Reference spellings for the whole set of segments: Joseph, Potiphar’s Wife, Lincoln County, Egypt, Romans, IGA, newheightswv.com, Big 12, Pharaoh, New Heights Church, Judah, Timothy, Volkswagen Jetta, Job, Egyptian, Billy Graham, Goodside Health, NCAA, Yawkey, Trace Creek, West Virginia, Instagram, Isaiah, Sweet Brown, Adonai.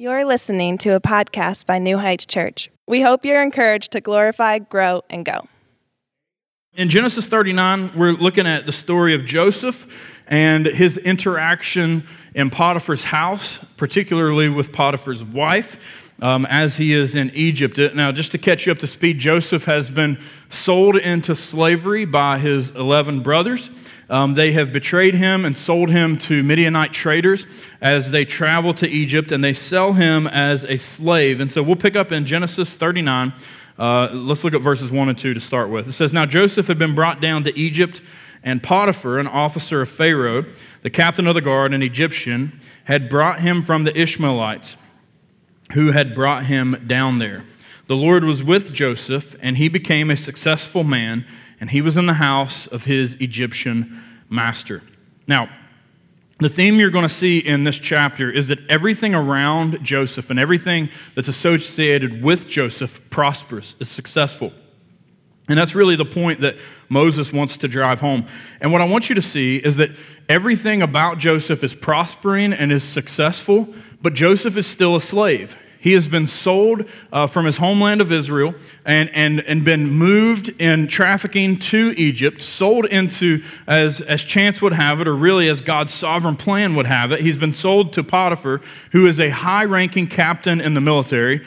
You're listening to a podcast by New Heights Church. We hope you're encouraged to glorify, grow, and go. In Genesis 39, we're looking at the story of Joseph and his interaction in Potiphar's house, particularly with Potiphar's wife, as he is in Egypt. Now, just to catch you up to speed, Joseph has been sold into slavery by his 11 brothers. They have betrayed him and sold him to Midianite traders as they travel to Egypt, and they sell him as a slave. And so we'll pick up in Genesis 39. Let's look at verses 1 and 2 to start with. It says, "Now Joseph had been brought down to Egypt, and Potiphar, an officer of Pharaoh, the captain of the guard, an Egyptian, had brought him from the Ishmaelites, who had brought him down there. The Lord was with Joseph, and he became a successful man, and he was in the house of his Egyptian master." Now, the theme you're going to see in this chapter is that everything around Joseph and everything that's associated with Joseph prospers, is successful. And that's really the point that Moses wants to drive home. And what I want you to see is that everything about Joseph is prospering and is successful, but Joseph is still a slave. He has been sold from his homeland of Israel and been moved in trafficking to Egypt, sold into, as chance would have it, or really as God's sovereign plan would have it, he's been sold to Potiphar, who is a high-ranking captain in the military,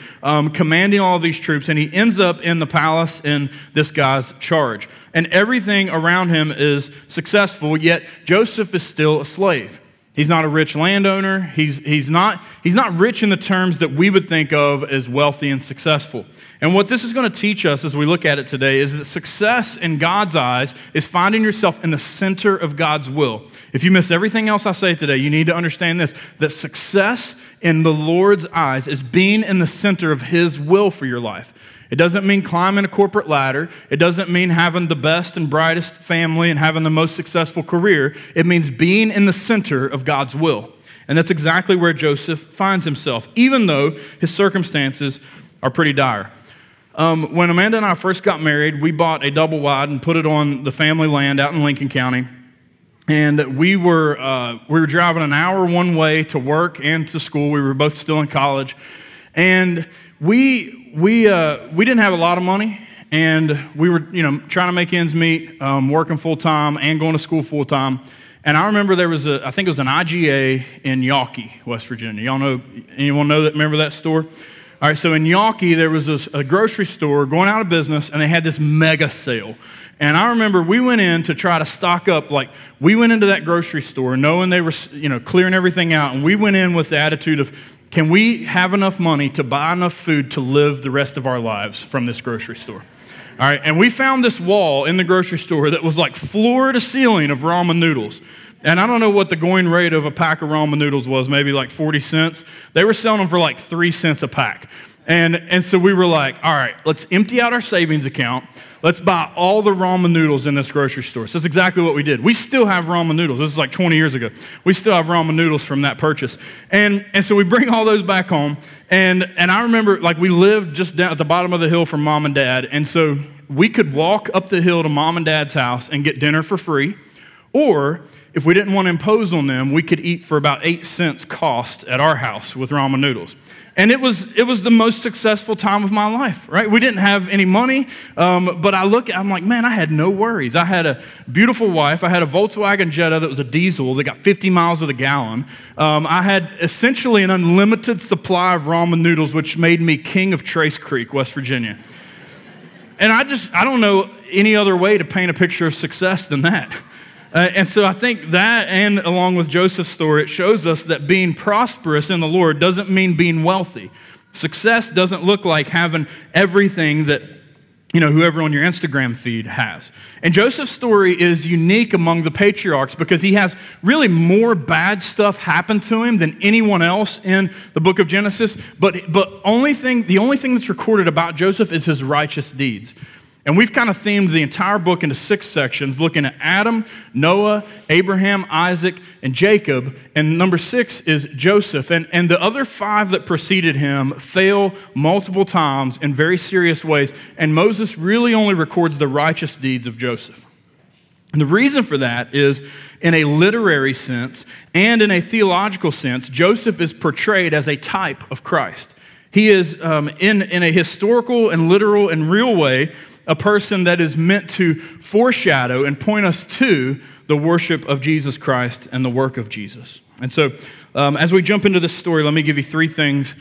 commanding all these troops, and he ends up in the palace in this guy's charge. And everything around him is successful, yet Joseph is still a slave. He's not a rich landowner. He's not rich in the terms that we would think of as wealthy and successful. And what this is going to teach us as we look at it today is that success in God's eyes is finding yourself in the center of God's will. If you miss everything else I say today, you need to understand this, that success in the Lord's eyes is being in the center of His will for your life. It doesn't mean climbing a corporate ladder. It doesn't mean having the best and brightest family and having the most successful career. It means being in the center of God's will. And that's exactly where Joseph finds himself, even though his circumstances are pretty dire. When Amanda and I first got married, we bought a double wide and put it on the family land out in Lincoln County. And we were driving an hour one way to work and to school. We were both still in college. And we didn't have a lot of money, and we were, trying to make ends meet, working full-time and going to school full-time. And I remember there was I think it was an IGA in Yawkey, West Virginia. Remember that store? All right, so in Yawkey, there was a grocery store going out of business, and they had this mega sale. And I remember we went in to try to stock up. Like, we went into that grocery store knowing they were, clearing everything out, and we went in with the attitude of, can we have enough money to buy enough food to live the rest of our lives from this grocery store? All right, and we found this wall in the grocery store that was like floor to ceiling of ramen noodles. And I don't know what the going rate of a pack of ramen noodles was, maybe like 40 cents. They were selling them for like 3 cents a pack. And so we were like, all right, let's empty out our savings account. Let's buy all the ramen noodles in this grocery store. So that's exactly what we did. We still have ramen noodles. This is like 20 years ago. We still have ramen noodles from that purchase. And so we bring all those back home. And I remember, like, we lived just down at the bottom of the hill from Mom and Dad. And so we could walk up the hill to Mom and Dad's house and get dinner for free. Or if we didn't want to impose on them, we could eat for about 8 cents cost at our house with ramen noodles. And it was the most successful time of my life, right? We didn't have any money, but I'm like, man, I had no worries. I had a beautiful wife. I had a Volkswagen Jetta that was a diesel that got 50 miles to the gallon. I had essentially an unlimited supply of ramen noodles, which made me king of Trace Creek, West Virginia. And I don't know any other way to paint a picture of success than that. And so I think that, and along with Joseph's story, it shows us that being prosperous in the Lord doesn't mean being wealthy. Success doesn't look like having everything that, whoever on your Instagram feed has. And Joseph's story is unique among the patriarchs because he has really more bad stuff happen to him than anyone else in the book of Genesis. But the only thing that's recorded about Joseph is his righteous deeds. And we've kind of themed the entire book into 6 sections, looking at Adam, Noah, Abraham, Isaac, and Jacob. And number 6 is Joseph. And the other 5 that preceded him fail multiple times in very serious ways. And Moses really only records the righteous deeds of Joseph. And the reason for that is, in a literary sense and in a theological sense, Joseph is portrayed as a type of Christ. He is, in a historical and literal and real way, a person that is meant to foreshadow and point us to the worship of Jesus Christ and the work of Jesus. And so, as we jump into this story, let me give you three things,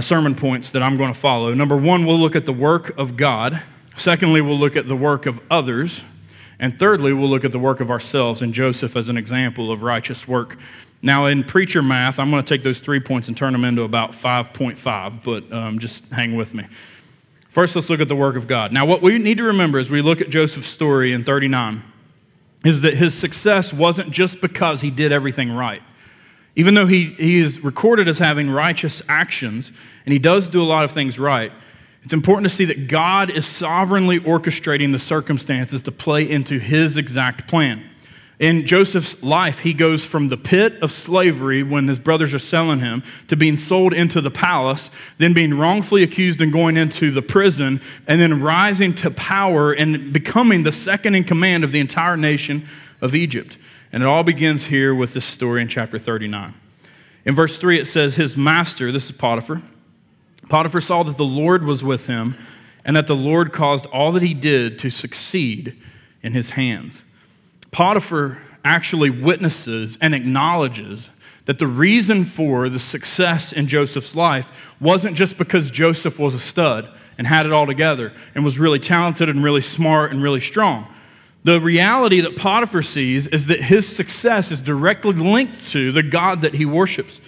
sermon points that I'm going to follow. Number one, we'll look at the work of God. Secondly, we'll look at the work of others. And thirdly, we'll look at the work of ourselves and Joseph as an example of righteous work. Now, in preacher math, I'm going to take those 3 points and turn them into about 5.5, but just hang with me. First, let's look at the work of God. Now, what we need to remember as we look at Joseph's story in 39 is that his success wasn't just because he did everything right. Even though he is recorded as having righteous actions, and he does do a lot of things right, it's important to see that God is sovereignly orchestrating the circumstances to play into his exact plan. In Joseph's life, he goes from the pit of slavery when his brothers are selling him to being sold into the palace, then being wrongfully accused and going into the prison, and then rising to power and becoming the second in command of the entire nation of Egypt. And it all begins here with this story in chapter 39. In verse 3, it says, his master, this is Potiphar saw that the Lord was with him and that the Lord caused all that he did to succeed in his hands. Potiphar actually witnesses and acknowledges that the reason for the success in Joseph's life wasn't just because Joseph was a stud and had it all together and was really talented and really smart and really strong. The reality that Potiphar sees is that his success is directly linked to the God that he worships.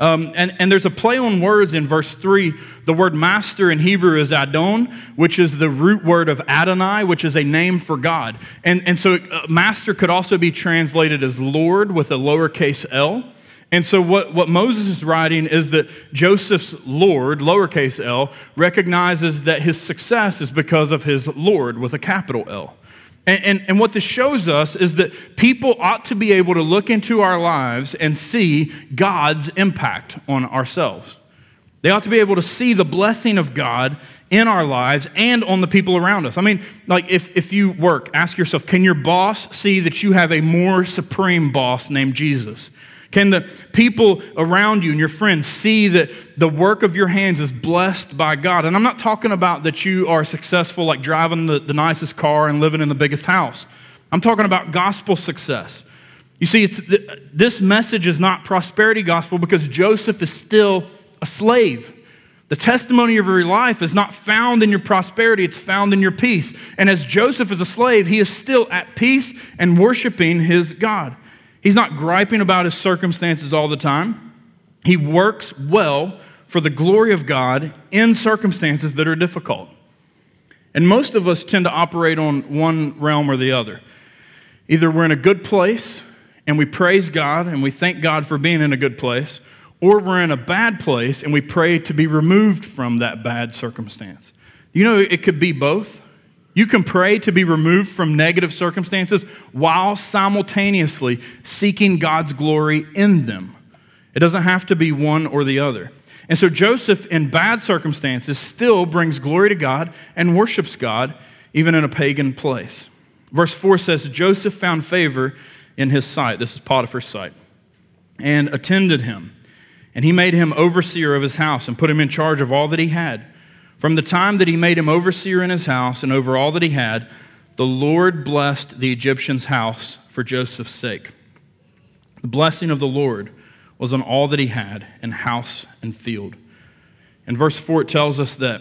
And there's a play on words in verse 3. The word master in Hebrew is Adon, which is the root word of Adonai, which is a name for God. And so master could also be translated as Lord with a lowercase l. And so what Moses is writing is that Joseph's Lord, lowercase l, recognizes that his success is because of his Lord with a capital L. And what this shows us is that people ought to be able to look into our lives and see God's impact on ourselves. They ought to be able to see the blessing of God in our lives and on the people around us. I mean, like if you work, ask yourself, can your boss see that you have a more supreme boss named Jesus? Can the people around you and your friends see that the work of your hands is blessed by God? And I'm not talking about that you are successful like driving the nicest car and living in the biggest house. I'm talking about gospel success. You see, this message is not prosperity gospel because Joseph is still a slave. The testimony of your life is not found in your prosperity, it's found in your peace. And as Joseph is a slave, he is still at peace and worshiping his God. He's not griping about his circumstances all the time. He works well for the glory of God in circumstances that are difficult. And most of us tend to operate on one realm or the other. Either we're in a good place and we praise God and we thank God for being in a good place, or we're in a bad place and we pray to be removed from that bad circumstance. You know, it could be both. You can pray to be removed from negative circumstances while simultaneously seeking God's glory in them. It doesn't have to be one or the other. And so Joseph, in bad circumstances, still brings glory to God and worships God, even in a pagan place. Verse 4 says, Joseph found favor in his sight, this is Potiphar's sight, and attended him. And he made him overseer of his house and put him in charge of all that he had. From the time that he made him overseer in his house and over all that he had, the Lord blessed the Egyptian's house for Joseph's sake. The blessing of the Lord was on all that he had in house and field. And verse 4 tells us that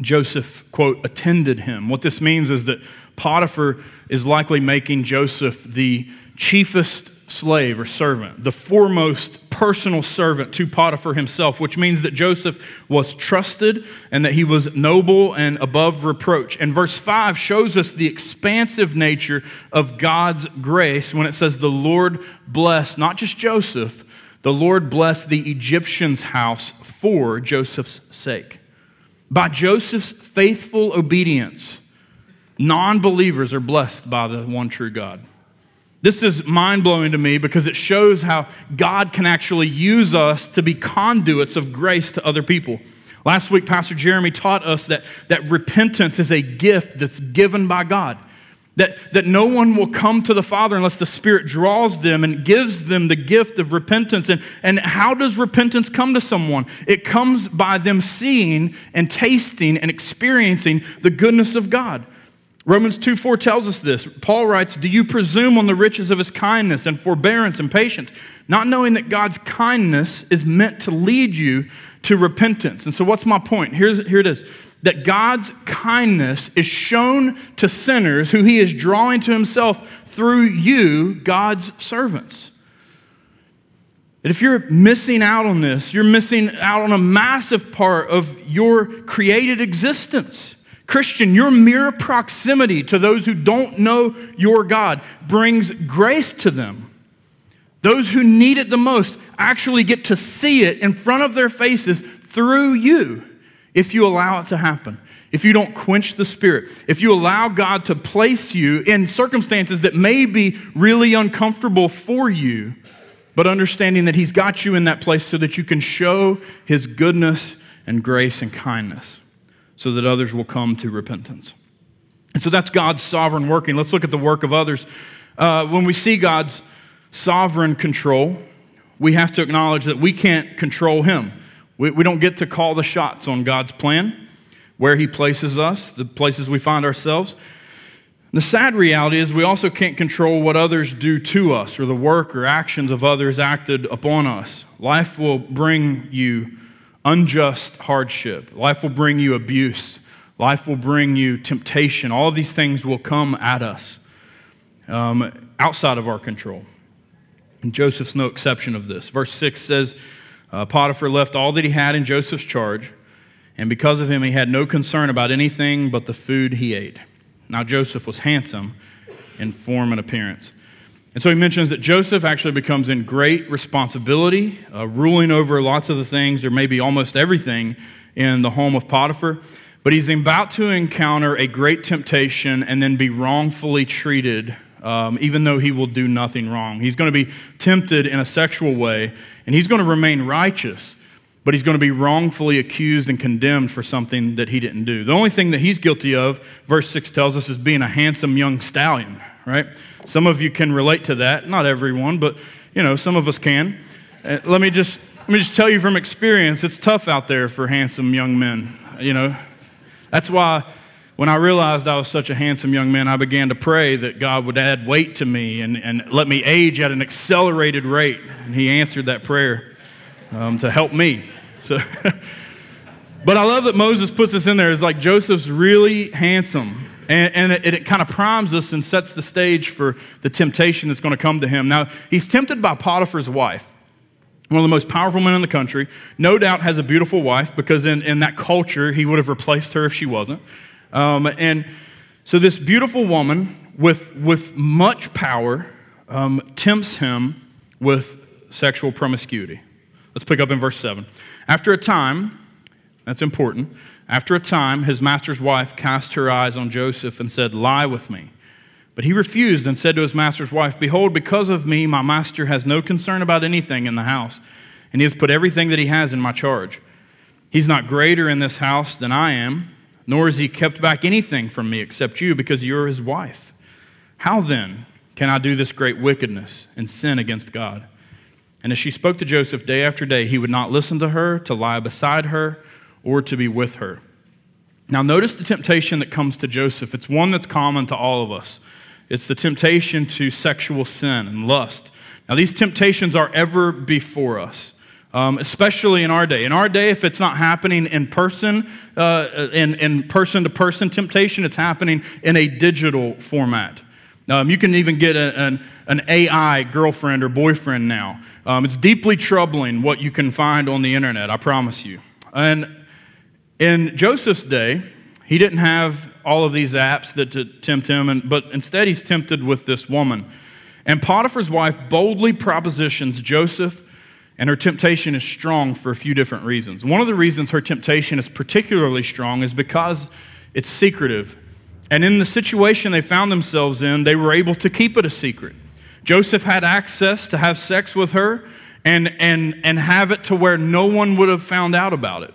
Joseph, quote, attended him. What this means is that Potiphar is likely making Joseph the chiefest slave or servant, the foremost personal servant to Potiphar himself, which means that Joseph was trusted and that he was noble and above reproach. And verse 5 shows us the expansive nature of God's grace when it says the Lord blessed, not just Joseph, the Lord blessed the Egyptian's house for Joseph's sake. By Joseph's faithful obedience, non-believers are blessed by the one true God. This is mind-blowing to me because it shows how God can actually use us to be conduits of grace to other people. Last week, Pastor Jeremy taught us that repentance is a gift that's given by God. That no one will come to the Father unless the Spirit draws them and gives them the gift of repentance. And how does repentance come to someone? It comes by them seeing and tasting and experiencing the goodness of God. Romans 2:4 tells us this. Paul writes, "Do you presume on the riches of his kindness and forbearance and patience, not knowing that God's kindness is meant to lead you to repentance?" And so what's my point? Here it is. That God's kindness is shown to sinners who he is drawing to himself through you, God's servants. And if you're missing out on this, you're missing out on a massive part of your created existence. Christian, your mere proximity to those who don't know your God brings grace to them. Those who need it the most actually get to see it in front of their faces through you. If you allow it to happen, if you don't quench the Spirit, if you allow God to place you in circumstances that may be really uncomfortable for you, but understanding that he's got you in that place so that you can show his goodness and grace and kindness so that others will come to repentance. And so that's God's sovereign working. Let's look at the work of others. When we see God's sovereign control, we have to acknowledge that we can't control him. We don't get to call the shots on God's plan, where he places us, the places we find ourselves. The sad reality is we also can't control what others do to us or the work or actions of others acted upon us. Life will bring you unjust hardship. Life will bring you abuse. Life will bring you temptation. All of these things will come at us outside of our control. And Joseph's no exception of this. Verse 6 says, Potiphar left all that he had in Joseph's charge, and because of him he had no concern about anything but the food he ate. Now Joseph was handsome in form and appearance. And so he mentions that Joseph actually becomes in great responsibility, ruling over lots of the things, or maybe almost everything, in the home of Potiphar. But he's about to encounter a great temptation and then be wrongfully treated, even though he will do nothing wrong. He's going to be tempted in a sexual way, and he's going to remain righteous, but he's going to be wrongfully accused and condemned for something that he didn't do. The only thing that he's guilty of, verse 6 tells us, is being a handsome young stallion, right? Some of you can relate to that. Not everyone, but, you know, some of us can. Let me just tell you from experience, it's tough out there for handsome young men, you know. That's why when I realized I was such a handsome young man, I began to pray that God would add weight to me and let me age at an accelerated rate. And he answered that prayer to help me. So, but I love that Moses puts this in there. It's like Joseph's really handsome. And it kind of primes us and sets the stage for the temptation that's going to come to him. Now, he's tempted by Potiphar's wife. One of the most powerful men in the country. No doubt has a beautiful wife, because in that culture, he would have replaced her if she wasn't. And so this beautiful woman with much power tempts him with sexual promiscuity. Let's pick up in verse 7. After a time, that's important, after a time, his master's wife cast her eyes on Joseph and said, "Lie with me." But he refused and said to his master's wife, "Behold, because of me, my master has no concern about anything in the house, and he has put everything that he has in my charge. He's not greater in this house than I am, nor has he kept back anything from me except you, because you are his wife. How then can I do this great wickedness and sin against God?" And as she spoke to Joseph day after day, he would not listen to her, to lie beside her, or to be with her. Now notice the temptation that comes to Joseph. It's one that's common to all of us. It's the temptation to sexual sin and lust. Now these temptations are ever before us. Especially in our day. In our day, if it's not happening in person, in person-to-person temptation, it's happening in a digital format. You can even get an AI girlfriend or boyfriend now. It's deeply troubling what you can find on the internet, I promise you. And in Joseph's day, he didn't have all of these apps that to tempt him, but instead he's tempted with this woman. And Potiphar's wife boldly propositions Joseph. And her temptation is strong for a few different reasons. One of the reasons her temptation is particularly strong is because it's secretive. And in the situation they found themselves in, they were able to keep it a secret. Joseph had access to have sex with her and have it to where no one would have found out about it.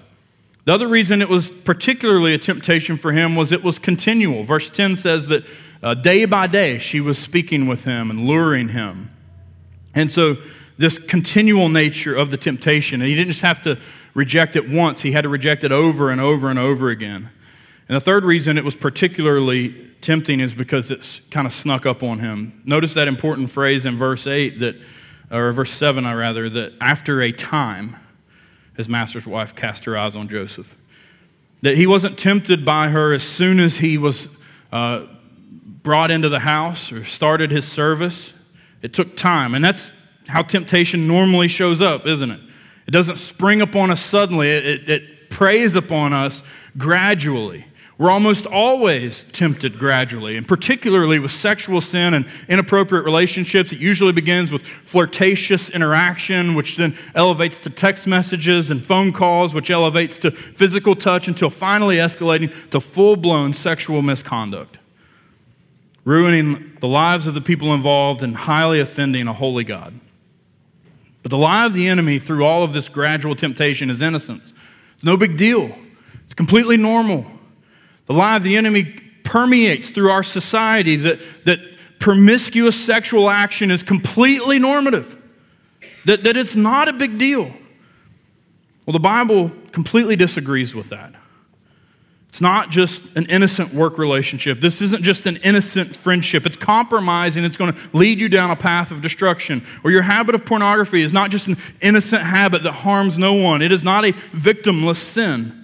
The other reason it was particularly a temptation for him was it was continual. Verse 10 says that Day by day, she was speaking with him and luring him. And so this continual nature of the temptation, and he didn't just have to reject it once. He had to reject it over and over and over again. And the third reason it was particularly tempting is because it's kind of snuck up on him. Notice that important phrase in verse 7, that after a time, his master's wife cast her eyes on Joseph. That he wasn't tempted by her as soon as he was brought into the house or started his service. It took time. And that's how temptation normally shows up, isn't it? It doesn't spring upon us suddenly. It preys upon us gradually. We're almost always tempted gradually, and particularly with sexual sin and inappropriate relationships. It usually begins with flirtatious interaction, which then elevates to text messages and phone calls, which elevates to physical touch until finally escalating to full-blown sexual misconduct, ruining the lives of the people involved and highly offending a holy God. But the lie of the enemy through all of this gradual temptation is innocence. It's no big deal. It's completely normal. The lie of the enemy permeates through our society that promiscuous sexual action is completely normative, that it's not a big deal. Well, the Bible completely disagrees with that. It's not just an innocent work relationship. This isn't just an innocent friendship. It's compromising. It's going to lead you down a path of destruction. Or your habit of pornography is not just an innocent habit that harms no one. It is not a victimless sin.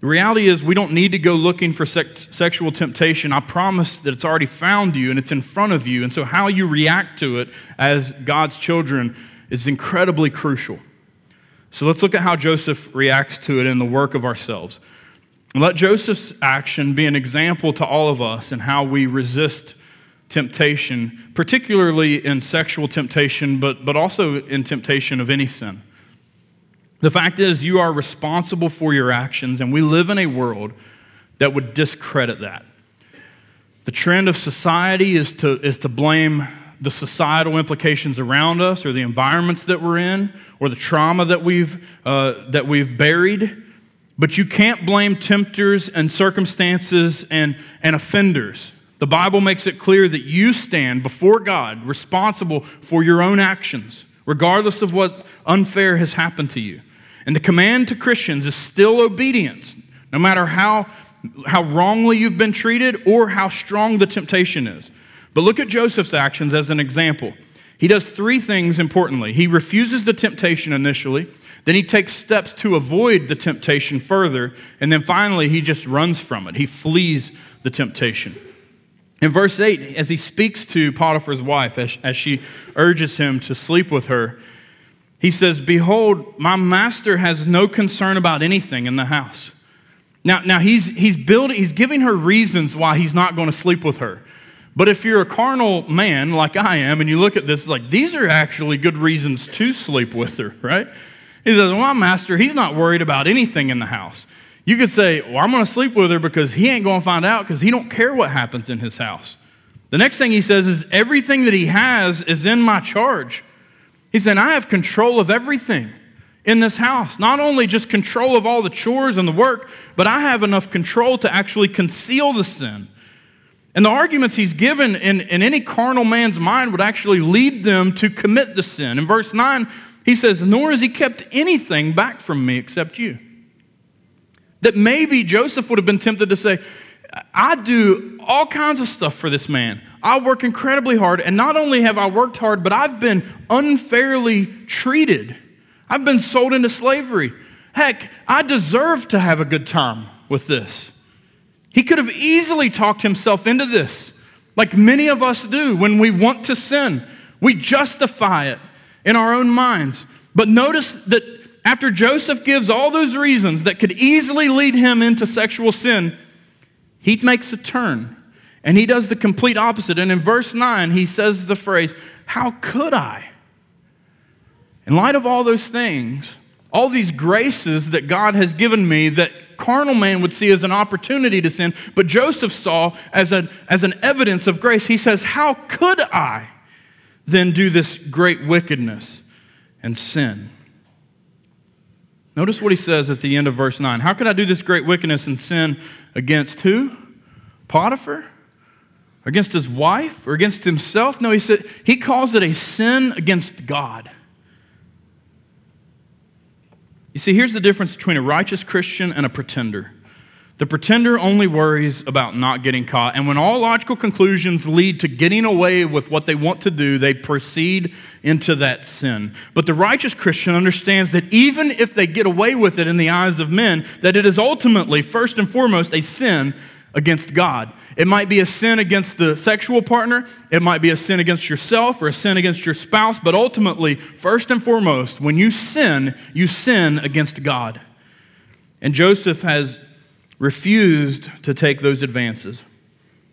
The reality is we don't need to go looking for sexual temptation. I promise that it's already found you and it's in front of you. And so how you react to it as God's children is incredibly crucial. So let's look at how Joseph reacts to it in the work of ourselves. And let Joseph's action be an example to all of us in how we resist temptation, particularly in sexual temptation, but also in temptation of any sin. The fact is, you are responsible for your actions, and we live in a world that would discredit that. The trend of society is to blame the societal implications around us, or the environments that we're in, or the trauma that we've buried. But you can't blame tempters and circumstances and offenders. The Bible makes it clear that you stand before God responsible for your own actions, regardless of what unfair has happened to you. And the command to Christians is still obedience, no matter how wrongly you've been treated or how strong the temptation is. But look at Joseph's actions as an example. He does three things importantly. He refuses the temptation initially, then he takes steps to avoid the temptation further, and then finally he just runs from it. He flees the temptation. In verse 8, as he speaks to Potiphar's wife, as she urges him to sleep with her, he says, "Behold, my master has no concern about anything in the house." Now he's giving her reasons why he's not going to sleep with her. But if you're a carnal man like I am, and you look at this, like, these are actually good reasons to sleep with her, right? He says, "Well, my master, he's not worried about anything in the house." You could say, "Well, I'm going to sleep with her because he ain't going to find out, because he don't care what happens in his house." The next thing he says is, "Everything that he has is in my charge." He's saying, "I have control of everything in this house. Not only just control of all the chores and the work, but I have enough control to actually conceal the sin." And the arguments he's given in any carnal man's mind would actually lead them to commit the sin. In verse 9, he says, "Nor has he kept anything back from me except you." That maybe Joseph would have been tempted to say, "I do all kinds of stuff for this man. I work incredibly hard, and not only have I worked hard, but I've been unfairly treated. I've been sold into slavery. Heck, I deserve to have a good time with this." He could have easily talked himself into this, like many of us do when we want to sin. We justify it in our own minds. But notice that after Joseph gives all those reasons that could easily lead him into sexual sin, he makes a turn, and he does the complete opposite. And in verse 9, he says the phrase, "How could I?" In light of all those things, all these graces that God has given me that carnal man would see as an opportunity to sin, but Joseph saw as an evidence of grace, he says, "How could I then do this great wickedness and sin?" Notice what he says at the end of verse 9. How could I do this great wickedness and sin against who? Potiphar? Against his wife or against himself? No, he said he calls it a sin against God. You see, here's the difference between a righteous Christian and a pretender. The pretender only worries about not getting caught, and when all logical conclusions lead to getting away with what they want to do, they proceed into that sin. But the righteous Christian understands that even if they get away with it in the eyes of men, that it is ultimately, first and foremost, a sin against God. It might be a sin against the sexual partner, it might be a sin against yourself or a sin against your spouse, but ultimately, first and foremost, when you sin against God. And Joseph has refused to take those advances.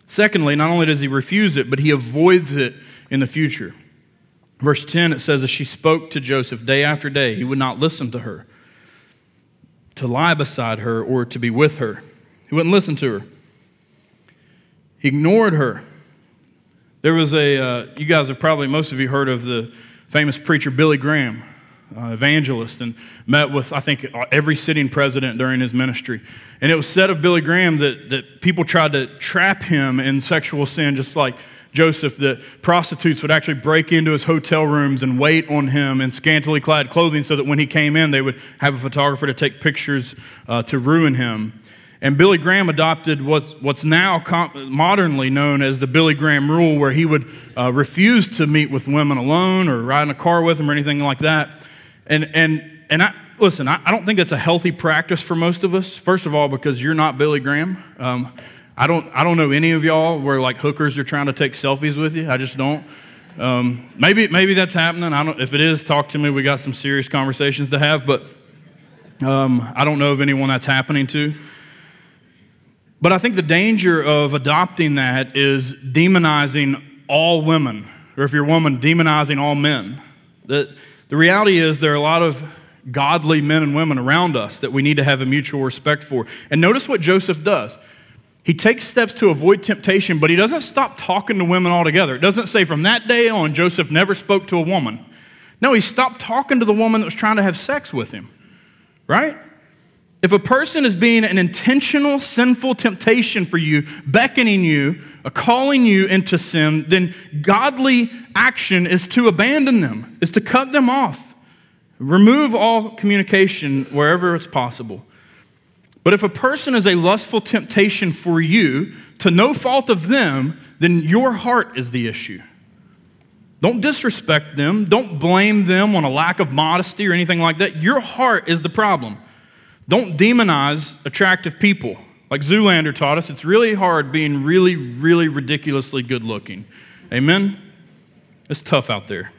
Secondly, not only does he refuse it, but he avoids it in the future. Verse 10, it says, as she spoke to Joseph day after day, he would not listen to her, to lie beside her or to be with her. He wouldn't listen to her. He ignored her. There was a, you guys have probably, most of you heard of the famous preacher Billy Graham, evangelist, and met with, I think, every sitting president during his ministry. And it was said of Billy Graham that people tried to trap him in sexual sin, just like Joseph, that prostitutes would actually break into his hotel rooms and wait on him in scantily clad clothing so that when he came in, they would have a photographer to take pictures to ruin him. And Billy Graham adopted what's now modernly known as the Billy Graham rule, where he would refuse to meet with women alone or ride in a car with them or anything like that. And I don't think that's a healthy practice for most of us. First of all, because you're not Billy Graham. I don't know any of y'all where like hookers are trying to take selfies with you. I just don't. Maybe that's happening. If it is, talk to me. We got some serious conversations to have. But I don't know of anyone that's happening to. But I think the danger of adopting that is demonizing all women, or if you're a woman, demonizing all men. The reality is there are a lot of godly men and women around us that we need to have a mutual respect for. And notice what Joseph does. He takes steps to avoid temptation, but he doesn't stop talking to women altogether. It doesn't say from that day on, Joseph never spoke to a woman. No, he stopped talking to the woman that was trying to have sex with him, right? If a person is being an intentional, sinful temptation for you, beckoning you, calling you into sin, then godly action is to abandon them, is to cut them off, remove all communication wherever it's possible. But if a person is a lustful temptation for you, to no fault of them, then your heart is the issue. Don't disrespect them. Don't blame them on a lack of modesty or anything like that. Your heart is the problem. Don't demonize attractive people. Like Zoolander taught us, it's really hard being really, really ridiculously good looking. Amen? It's tough out there.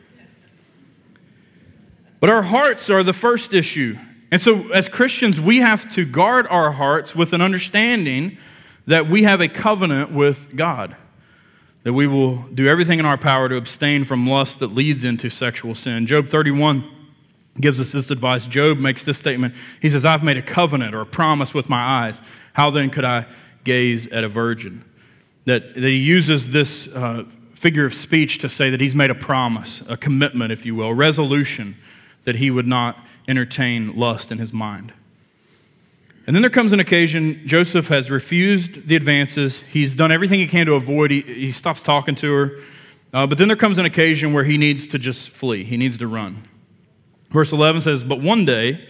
But our hearts are the first issue. And so as Christians, we have to guard our hearts with an understanding that we have a covenant with God, that we will do everything in our power to abstain from lust that leads into sexual sin. Job 31 gives us this advice. Job makes this statement. He says, I've made a covenant or a promise with my eyes. How then could I gaze at a virgin? That he uses this figure of speech to say that he's made a promise, a commitment, if you will, a resolution that he would not entertain lust in his mind. And then there comes an occasion. Joseph has refused the advances. He's done everything he can to avoid. He stops talking to her. But then there comes an occasion where he needs to just flee. He needs to run. Verse 11 says, but one day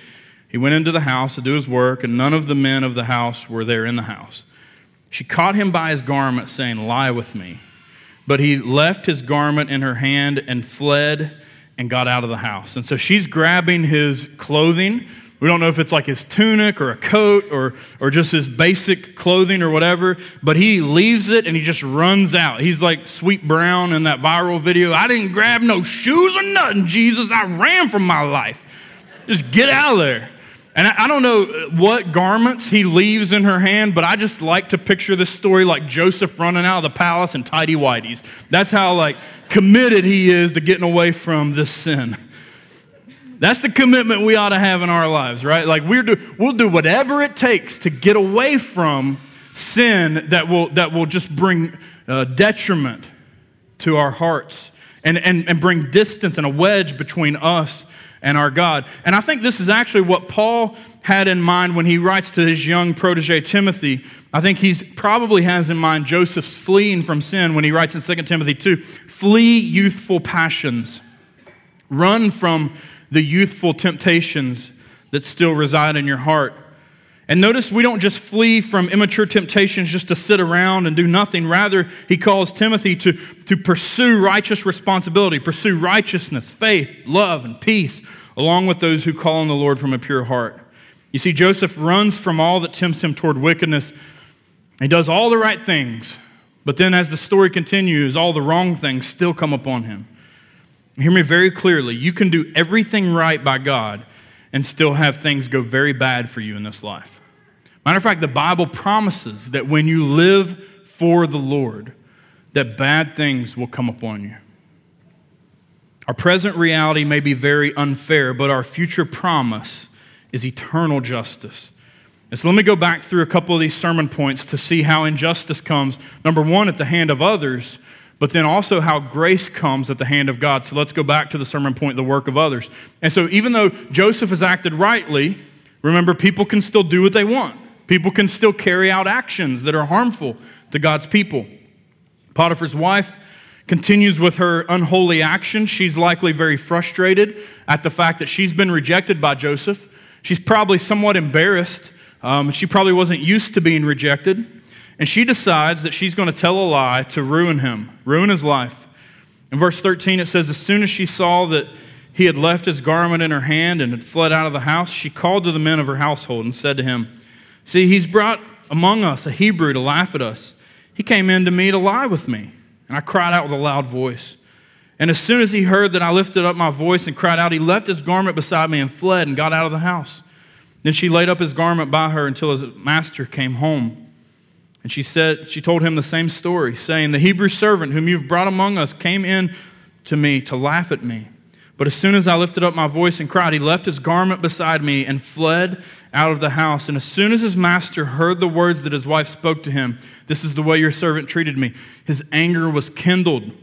he went into the house to do his work, and none of the men of the house were there in the house. She caught him by his garment, saying, lie with me. But he left his garment in her hand and fled and got out of the house. And so she's grabbing his clothing. We don't know if it's like his tunic or a coat or just his basic clothing or whatever, but he leaves it and he just runs out. He's like Sweet Brown in that viral video. I didn't grab no shoes or nothing, Jesus. I ran from my life. Just get out of there. And I don't know what garments he leaves in her hand, but I just like to picture this story like Joseph running out of the palace in tidy whities. That's how like committed he is to getting away from this sin. That's the commitment we ought to have in our lives, right? Like we'll do whatever it takes to get away from sin that will just bring detriment to our hearts and bring distance and a wedge between us and our God. And I think this is actually what Paul had in mind when he writes to his young protege Timothy. I think he probably has in mind Joseph's fleeing from sin when he writes in 2 Timothy 2, flee youthful passions. Run from the youthful temptations that still reside in your heart. And notice we don't just flee from immature temptations just to sit around and do nothing. Rather, he calls Timothy to pursue righteous responsibility, pursue righteousness, faith, love, and peace, along with those who call on the Lord from a pure heart. You see, Joseph runs from all that tempts him toward wickedness. He does all the right things, but then as the story continues, all the wrong things still come upon him. Hear me very clearly. You can do everything right by God and still have things go very bad for you in this life. Matter of fact, the Bible promises that when you live for the Lord, that bad things will come upon you. Our present reality may be very unfair, but our future promise is eternal justice. And so let me go back through a couple of these sermon points to see how injustice comes, number one, at the hand of others, but then also how grace comes at the hand of God. So let's go back to the sermon point, the work of others. And so even though Joseph has acted rightly, remember, people can still do what they want. People can still carry out actions that are harmful to God's people. Potiphar's wife continues with her unholy action. She's likely very frustrated at the fact that she's been rejected by Joseph. She's probably somewhat embarrassed. She probably wasn't used to being rejected. And she decides that she's going to tell a lie to ruin him, ruin his life. In verse 13, it says, as soon as she saw that he had left his garment in her hand and had fled out of the house, she called to the men of her household and said to him, see, he's brought among us a Hebrew to laugh at us. He came in to me to lie with me. And I cried out with a loud voice. And as soon as he heard that I lifted up my voice and cried out, he left his garment beside me and fled and got out of the house. Then she laid up his garment by her until his master came home. And she told him the same story, saying, the Hebrew servant whom you've brought among us came in to me to laugh at me. But as soon as I lifted up my voice and cried, he left his garment beside me and fled out of the house. And as soon as his master heard the words that his wife spoke to him, this is the way your servant treated me, his anger was kindled.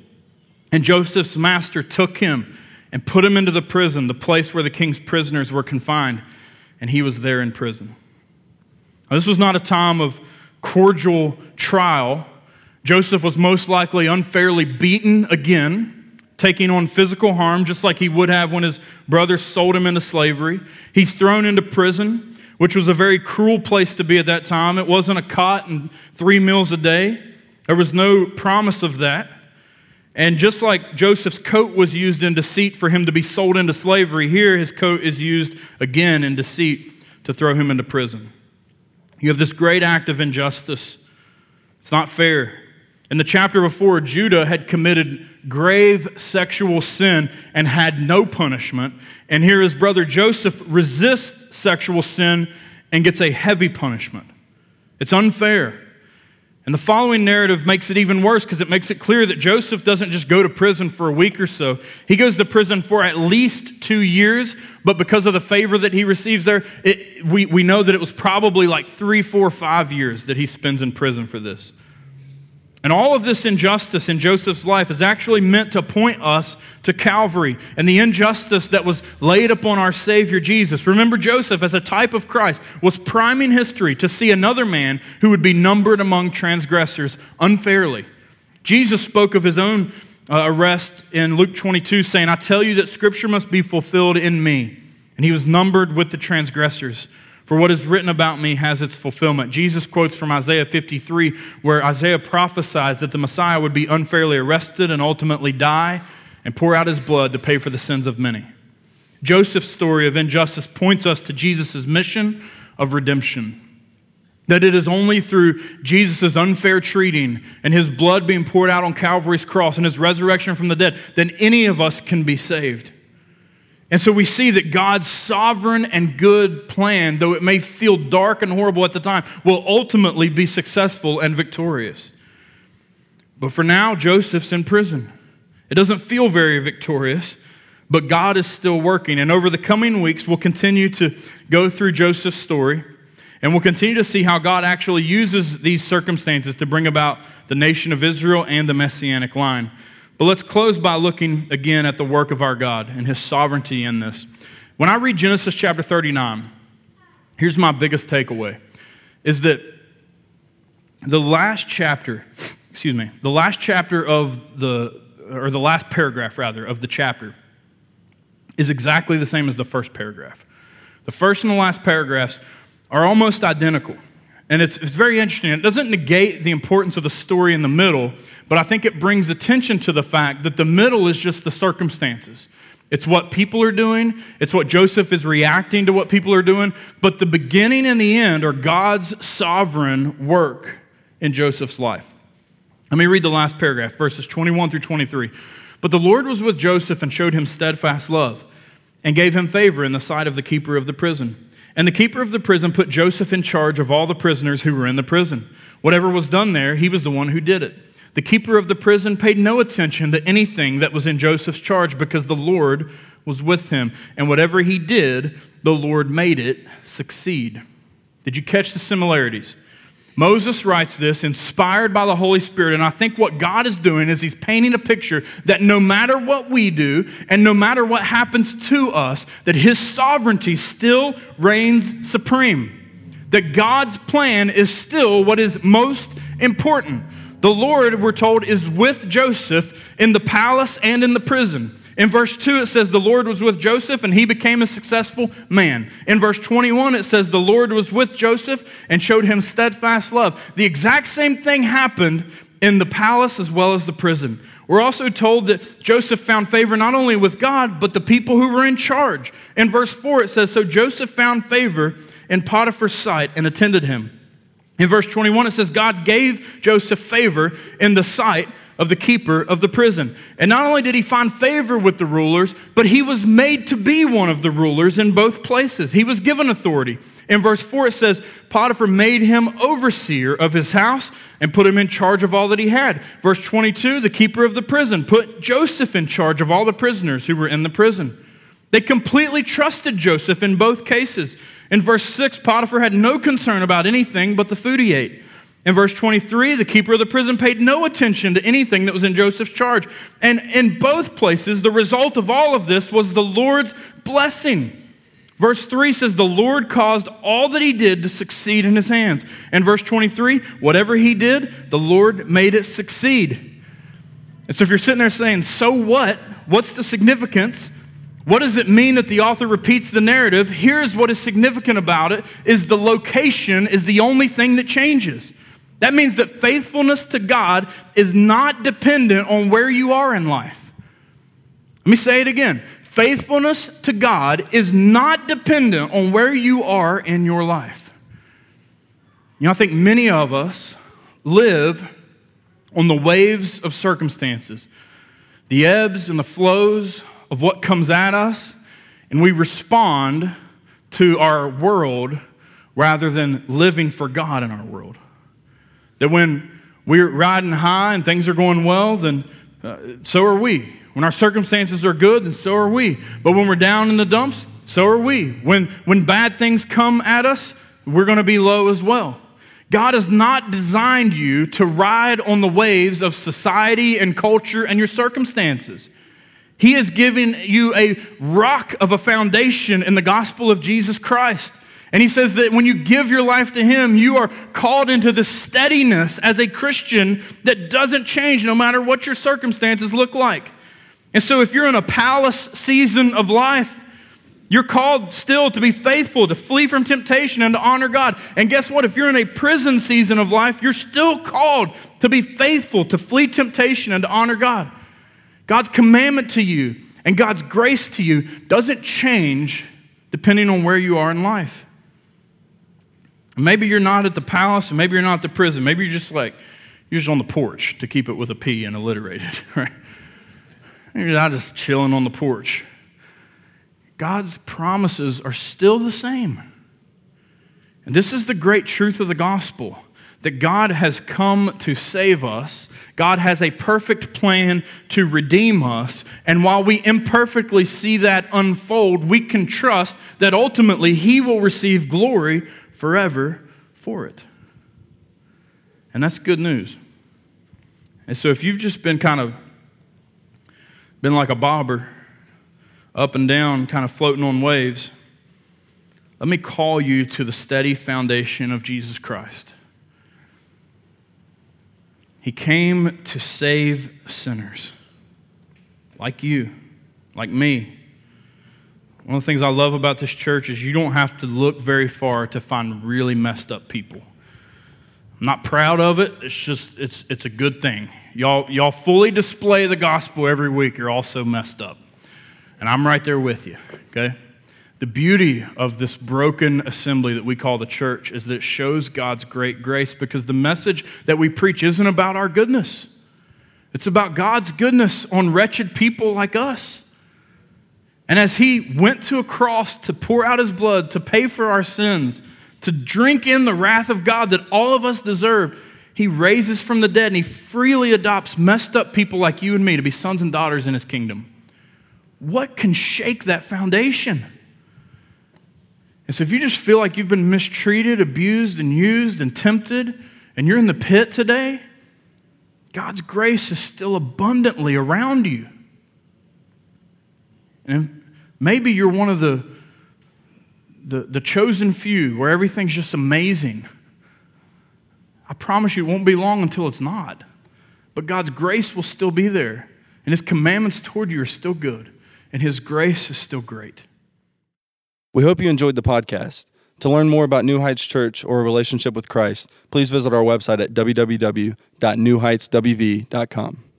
And Joseph's master took him and put him into the prison, the place where the king's prisoners were confined. And he was there in prison. Now, this was not a time of cordial trial. Joseph was most likely unfairly beaten again, taking on physical harm, just like he would have when his brothers sold him into slavery. He's thrown into prison, which was a very cruel place to be at that time. It wasn't a cot and 3 meals a day. There was no promise of that. And just like Joseph's coat was used in deceit for him to be sold into slavery, here his coat is used again in deceit to throw him into prison. You have this great act of injustice. It's not fair. In the chapter before, Judah had committed grave sexual sin and had no punishment. And here his brother Joseph resists sexual sin and gets a heavy punishment. It's unfair. And the following narrative makes it even worse because it makes it clear that Joseph doesn't just go to prison for a week or so. He goes to prison for at least 2 years, but because of the favor that he receives there, we know that it was probably like 3, 4, 5 years that he spends in prison for this. And all of this injustice in Joseph's life is actually meant to point us to Calvary and the injustice that was laid upon our Savior Jesus. Remember, Joseph, as a type of Christ, was priming history to see another man who would be numbered among transgressors unfairly. Jesus spoke of his own arrest in Luke 22, saying, I tell you that Scripture must be fulfilled in me. And he was numbered with the transgressors. For what is written about me has its fulfillment. Jesus quotes from Isaiah 53, where Isaiah prophesies that the Messiah would be unfairly arrested and ultimately die and pour out his blood to pay for the sins of many. Joseph's story of injustice points us to Jesus' mission of redemption. That it is only through Jesus' unfair treating and his blood being poured out on Calvary's cross and his resurrection from the dead that any of us can be saved. And so we see that God's sovereign and good plan, though it may feel dark and horrible at the time, will ultimately be successful and victorious. But for now, Joseph's in prison. It doesn't feel very victorious, but God is still working. And over the coming weeks, we'll continue to go through Joseph's story, and we'll continue to see how God actually uses these circumstances to bring about the nation of Israel and the Messianic line. But let's close by looking again at the work of our God and his sovereignty in this. When I read Genesis chapter 39, Here's my biggest takeaway, is that the last paragraph of the chapter is exactly the same as the first paragraph. The first and the last paragraphs are almost identical. And it's very interesting. It doesn't negate the importance of the story in the middle, but I think it brings attention to the fact that the middle is just the circumstances. It's what people are doing. It's what Joseph is reacting to what people are doing. But the beginning and the end are God's sovereign work in Joseph's life. Let me read the last paragraph, verses 21 through 23. But the Lord was with Joseph and showed him steadfast love and gave him favor in the sight of the keeper of the prison. And the keeper of the prison put Joseph in charge of all the prisoners who were in the prison. Whatever was done there, he was the one who did it. The keeper of the prison paid no attention to anything that was in Joseph's charge because the Lord was with him. And whatever he did, the Lord made it succeed. Did you catch the similarities? Moses writes this, inspired by the Holy Spirit, and I think what God is doing is he's painting a picture that no matter what we do and no matter what happens to us, that his sovereignty still reigns supreme. That God's plan is still what is most important. The Lord, we're told, is with Joseph in the palace and in the prison. In verse 2, it says, the Lord was with Joseph, and he became a successful man. In verse 21, it says, the Lord was with Joseph and showed him steadfast love. The exact same thing happened in the palace as well as the prison. We're also told that Joseph found favor not only with God, but the people who were in charge. In verse 4, it says, so Joseph found favor in Potiphar's sight and attended him. In verse 21, it says, God gave Joseph favor in the sight of the keeper of the prison. And not only did he find favor with the rulers, but he was made to be one of the rulers in both places. He was given authority. In verse 4, it says, Potiphar made him overseer of his house and put him in charge of all that he had. Verse 22, the keeper of the prison put Joseph in charge of all the prisoners who were in the prison. They completely trusted Joseph in both cases. In verse 6, Potiphar had no concern about anything but the food he ate. In verse 23, the keeper of the prison paid no attention to anything that was in Joseph's charge. And in both places, the result of all of this was the Lord's blessing. Verse 3 says, the Lord caused all that he did to succeed in his hands. And verse 23, whatever he did, the Lord made it succeed. And so if you're sitting there saying, so what? What's the significance? What does it mean that the author repeats the narrative? Here's what is significant about it, is the location is the only thing that changes. That means that faithfulness to God is not dependent on where you are in life. Let me say it again. Faithfulness to God is not dependent on where you are in your life. You know, I think many of us live on the waves of circumstances, the ebbs and the flows of what comes at us, and we respond to our world rather than living for God in our world. That when we're riding high and things are going well, then so are we. When our circumstances are good, then so are we. But when we're down in the dumps, so are we. When bad things come at us, we're going to be low as well. God has not designed you to ride on the waves of society and culture and your circumstances. He has given you a rock of a foundation in the gospel of Jesus Christ. And he says that when you give your life to him, you are called into the steadiness as a Christian that doesn't change no matter what your circumstances look like. And so if you're in a palace season of life, you're called still to be faithful, to flee from temptation, and to honor God. And guess what? If you're in a prison season of life, you're still called to be faithful, to flee temptation, and to honor God. God's commandment to you and God's grace to you doesn't change depending on where you are in life. Maybe you're not at the palace, and maybe you're not at the prison. Maybe you're just on the porch, to keep it with a P and alliterated, right? You're not just chilling on the porch. God's promises are still the same. And this is the great truth of the gospel, that God has come to save us. God has a perfect plan to redeem us. And while we imperfectly see that unfold, we can trust that ultimately he will receive glory forever for it. And that's good news. And so if you've just been been like a bobber, up and down, kind of floating on waves, Let me call you to the steady foundation of Jesus Christ. He came to save sinners like you, like me. One of the things I love about this church is you don't have to look very far to find really messed up people. I'm not proud of it. It's just, it's a good thing. Y'all fully display the gospel every week. You're all so messed up. And I'm right there with you, okay? The beauty of this broken assembly that we call the church is that it shows God's great grace, because the message that we preach isn't about our goodness. It's about God's goodness on wretched people like us. And as he went to a cross to pour out his blood, to pay for our sins, to drink in the wrath of God that all of us deserve, he raises from the dead and he freely adopts messed up people like you and me to be sons and daughters in his kingdom. What can shake that foundation? And so if you just feel like you've been mistreated, abused, and used, and tempted, and you're in the pit today, God's grace is still abundantly around you. And maybe you're one of the chosen few where everything's just amazing. I promise you it won't be long until it's not. But God's grace will still be there. And his commandments toward you are still good. And his grace is still great. We hope you enjoyed the podcast. To learn more about New Heights Church or a relationship with Christ, please visit our website at www.newheightswv.com.